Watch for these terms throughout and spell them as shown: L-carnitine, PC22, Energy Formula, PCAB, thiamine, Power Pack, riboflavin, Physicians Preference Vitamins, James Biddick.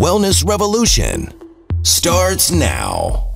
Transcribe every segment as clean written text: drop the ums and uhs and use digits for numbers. wellness revolution starts now.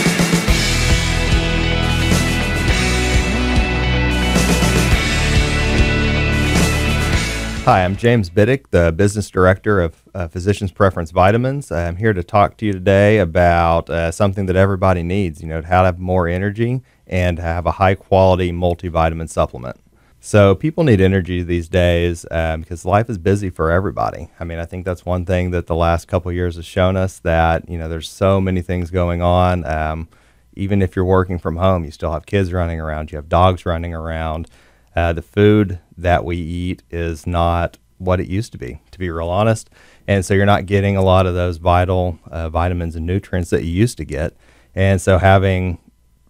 Hi, I'm James Biddick, the Business Director of Physicians Preference Vitamins. I'm here to talk to you today about something that everybody needs, you know, how to have more energy and have a high-quality multivitamin supplement. So people need energy these days because life is busy for everybody. I mean, I think that's one thing that the last couple of years has shown us, that, you know, there's so many things going on. Even if you're working from home, you still have kids running around, you have dogs running around. The food that we eat is not what it used to be real honest. And so you're not getting a lot of those vital vitamins and nutrients that you used to get. And so having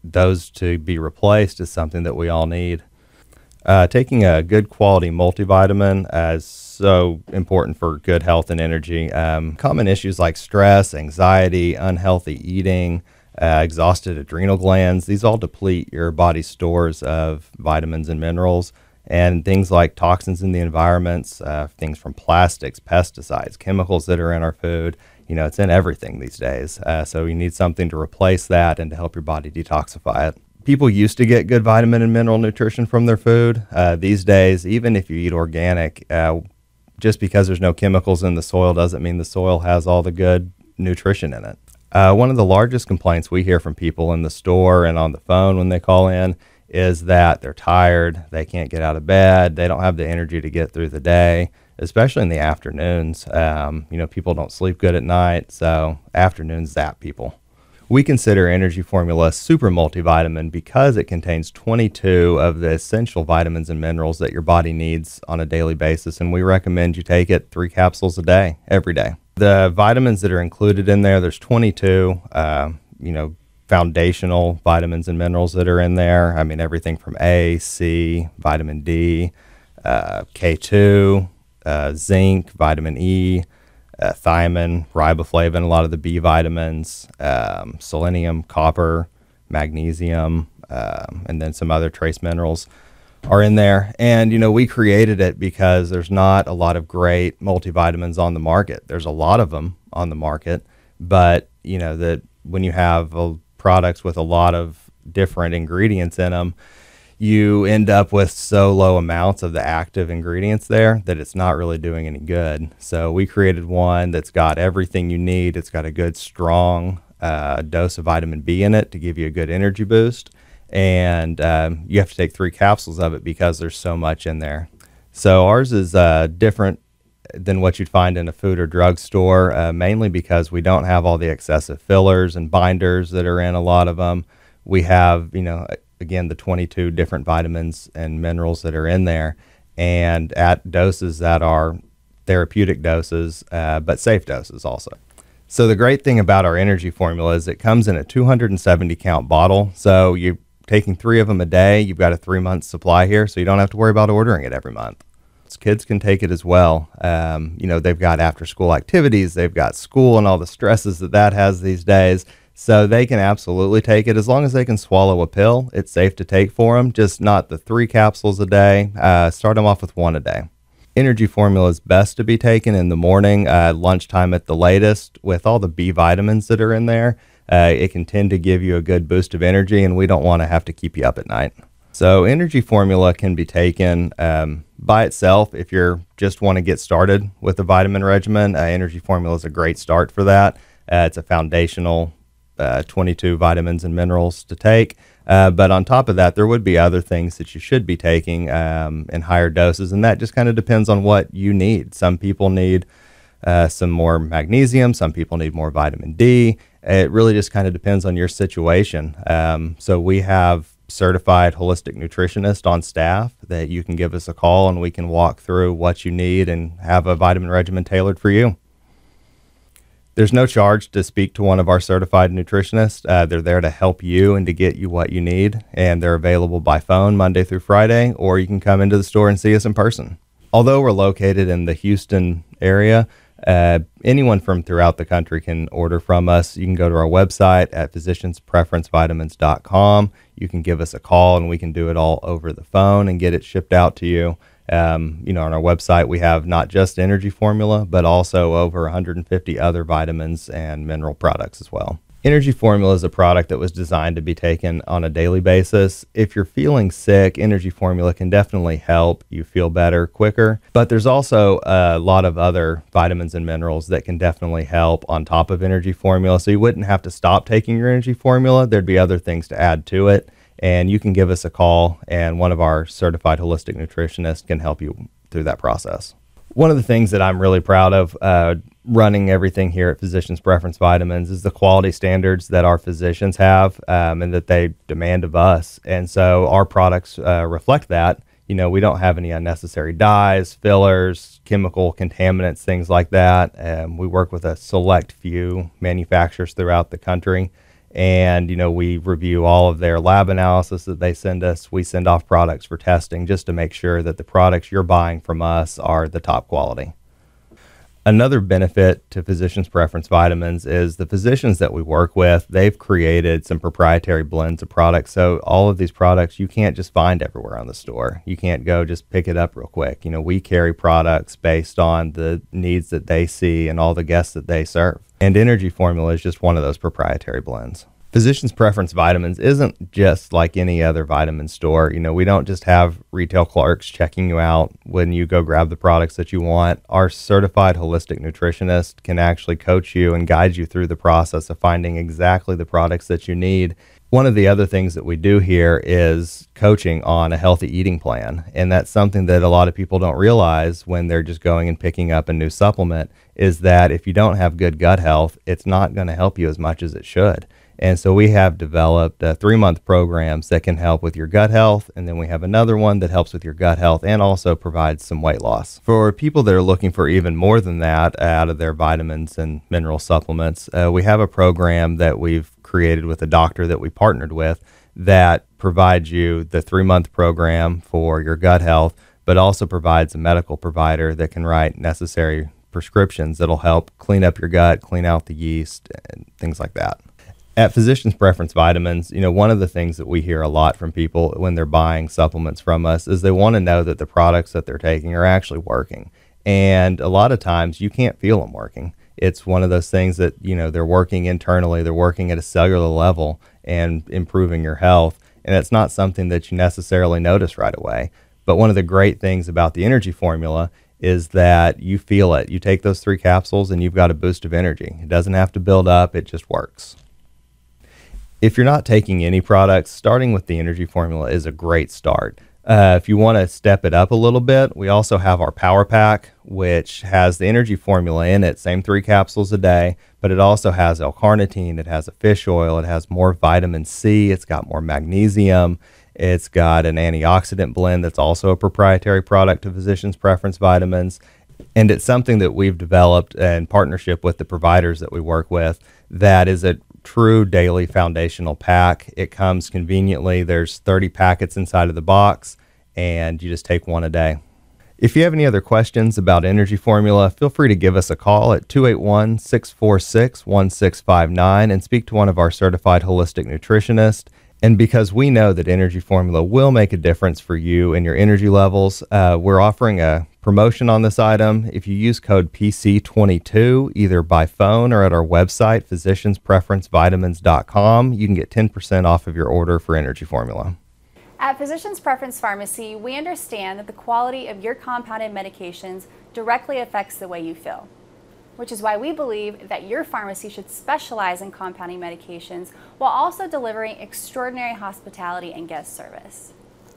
those to be replaced is something that we all need. Taking a good quality multivitamin is so important for good health and energy. Common issues like stress, anxiety, unhealthy eating, exhausted adrenal glands, these all deplete your body's stores of vitamins and minerals, and things like toxins in the environments, things from plastics, pesticides, chemicals that are in our food. You know, it's in everything these days. So you need something to replace that and to help your body detoxify it. People used to get good vitamin and mineral nutrition from their food. These days, even if you eat organic, just because there's no chemicals in the soil doesn't mean the soil has all the good nutrition in it. One of the largest complaints we hear from people in the store and on the phone when they call in is that they're tired, they can't get out of bed, they don't have the energy to get through the day, especially in the afternoons. You know, people don't sleep good at night, so afternoons zap people. We consider Energy Formula super multivitamin because it contains 22 of the essential vitamins and minerals that your body needs on a daily basis, and we recommend you take it 3 capsules a day, every day. The vitamins that are included in there, there's 22, you know, foundational vitamins and minerals that are in there. I mean, everything from A, C, vitamin D, K2, zinc, vitamin E, thiamine, riboflavin, a lot of the B vitamins, selenium, copper, magnesium, and then some other trace minerals are in there. And, you know, we created it because there's not a lot of great multivitamins on the market. There's a lot of them on the market, but, you know, that when you have products with a lot of different ingredients in them, you end up with so low amounts of the active ingredients there that it's not really doing any good. So we created one that's got everything you need. It's got a good, strong dose of vitamin B in it to give you a good energy boost. And you have to take 3 capsules of it because there's so much in there. So ours is different than what you'd find in a food or drug store, mainly because we don't have all the excessive fillers and binders that are in a lot of them. We have, you know, again, the 22 different vitamins and minerals that are in there, and at doses that are therapeutic doses, but safe doses also. So the great thing about our Energy Formula is it comes in a 270-count bottle. So you're taking 3 of them a day. You've got a 3-month supply here, so you don't have to worry about ordering it every month. Kids can take it as well. You know, they've got after-school activities. They've got school and all the stresses that that has these days. So they can absolutely take it as long as they can swallow a pill. It's safe to take for them, just not the 3 capsules a day. Start them off with 1 a day. Energy Formula is best to be taken in the morning, lunchtime at the latest. With all the B vitamins that are in there, it can tend to give you a good boost of energy, and we don't want to have to keep you up at night. So Energy Formula can be taken by itself. If you're just want to get started with the vitamin regimen, Energy Formula is a great start for that. It's a foundational 22 vitamins and minerals to take. But on top of that, there would be other things that you should be taking in higher doses, and that just kind of depends on what you need. Some people need some more magnesium, some people need more vitamin D. It really just kind of depends on your situation. So we have certified holistic nutritionist on staff that you can give us a call and we can walk through what you need and have a vitamin regimen tailored for you. There's no charge to speak to one of our certified nutritionists. They're there to help you and to get you what you need, and they're available by phone Monday through Friday, or you can come into the store and see us in person. Although we're located in the Houston area, anyone from throughout the country can order from us. You can go to our website at physicianspreferencevitamins.com. You can give us a call and we can do it all over the phone and get it shipped out to you. On our website, we have not just Energy Formula, but also over 150 other vitamins and mineral products as well. Energy Formula is a product that was designed to be taken on a daily basis. If you're feeling sick, Energy Formula can definitely help you feel better quicker, but there's also a lot of other vitamins and minerals that can definitely help on top of Energy Formula. So you wouldn't have to stop taking your Energy Formula. There'd be other things to add to it, and you can give us a call and one of our certified holistic nutritionists can help you through that process. One of the things that I'm really proud of running everything here at Physicians Preference Vitamins is the quality standards that our physicians have and that they demand of us. And so our products reflect that. You know, we don't have any unnecessary dyes, fillers, chemical contaminants, things like that. We work with a select few manufacturers throughout the country. And, you know, we review all of their lab analysis that they send us. We send off products for testing just to make sure that the products you're buying from us are the top quality. Another benefit to Physicians Preference Vitamins is the physicians that we work with, they've created some proprietary blends of products. So all of these products, you can't just find everywhere on the store. You can't go just pick it up real quick. You know, we carry products based on the needs that they see and all the guests that they serve. And Energy Formula is just one of those proprietary blends. Physicians Preference Vitamins isn't just like any other vitamin store. You know, we don't just have retail clerks checking you out when you go grab the products that you want. Our certified holistic nutritionist can actually coach you and guide you through the process of finding exactly the products that you need. One of the other things that we do here is coaching on a healthy eating plan. And that's something that a lot of people don't realize when they're just going and picking up a new supplement, is that if you don't have good gut health, it's not going to help you as much as it should. And so we have developed 3-month programs that can help with your gut health. And then we have another one that helps with your gut health and also provides some weight loss. For people that are looking for even more than that out of their vitamins and mineral supplements, we have a program that we've created with a doctor that we partnered with that provides you the 3-month program for your gut health, but also provides a medical provider that can write necessary prescriptions that'll help clean up your gut, clean out the yeast, and things like that. At Physicians Preference Vitamins, you know, one of the things that we hear a lot from people when they're buying supplements from us is they want to know that the products that they're taking are actually working. And a lot of times you can't feel them working. It's one of those things that, you know, they're working internally, they're working at a cellular level and improving your health. And it's not something that you necessarily notice right away. But one of the great things about the Energy Formula is that you feel it. You take those 3 capsules and you've got a boost of energy. It doesn't have to build up, it just works. If you're not taking any products, starting with the Energy Formula is a great start. If you want to step it up a little bit, we also have our Power Pack, which has the Energy Formula in it, same 3 capsules a day, but it also has L-carnitine, it has a fish oil, it has more vitamin C, it's got more magnesium, it's got an antioxidant blend that's also a proprietary product to Physicians Preference Vitamins. And it's something that we've developed in partnership with the providers that we work with that is a true daily foundational pack. It comes conveniently. There's 30 packets inside of the box, and you just take 1 a day. If you have any other questions about Energy Formula, feel free to give us a call at 281-646-1659 and speak to one of our certified holistic nutritionists. And because we know that Energy Formula will make a difference for you and your energy levels, we're offering a promotion on this item. If you use code PC22, either by phone or at our website, physicianspreferencevitamins.com, you can get 10% off of your order for Energy Formula. At Physicians Preference Pharmacy, we understand that the quality of your compounded medications directly affects the way you feel, which is why we believe that your pharmacy should specialize in compounding medications while also delivering extraordinary hospitality and guest service.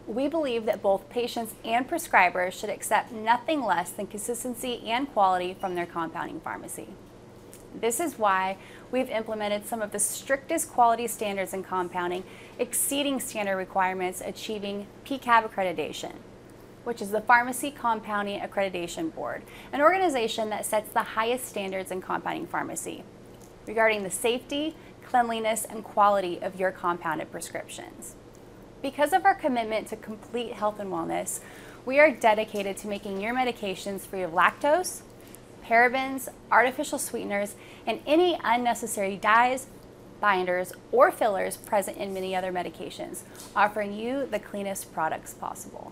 We believe that both patients and prescribers should accept nothing less than consistency and quality from their compounding pharmacy. This is why we've implemented some of the strictest quality standards in compounding, exceeding standard requirements, achieving PCAB accreditation, which is the Pharmacy Compounding Accreditation Board, an organization that sets the highest standards in compounding pharmacy regarding the safety, cleanliness, and quality of your compounded prescriptions. Because of our commitment to complete health and wellness, we are dedicated to making your medications free of lactose, parabens, artificial sweeteners, and any unnecessary dyes, binders, or fillers present in many other medications, offering you the cleanest products possible.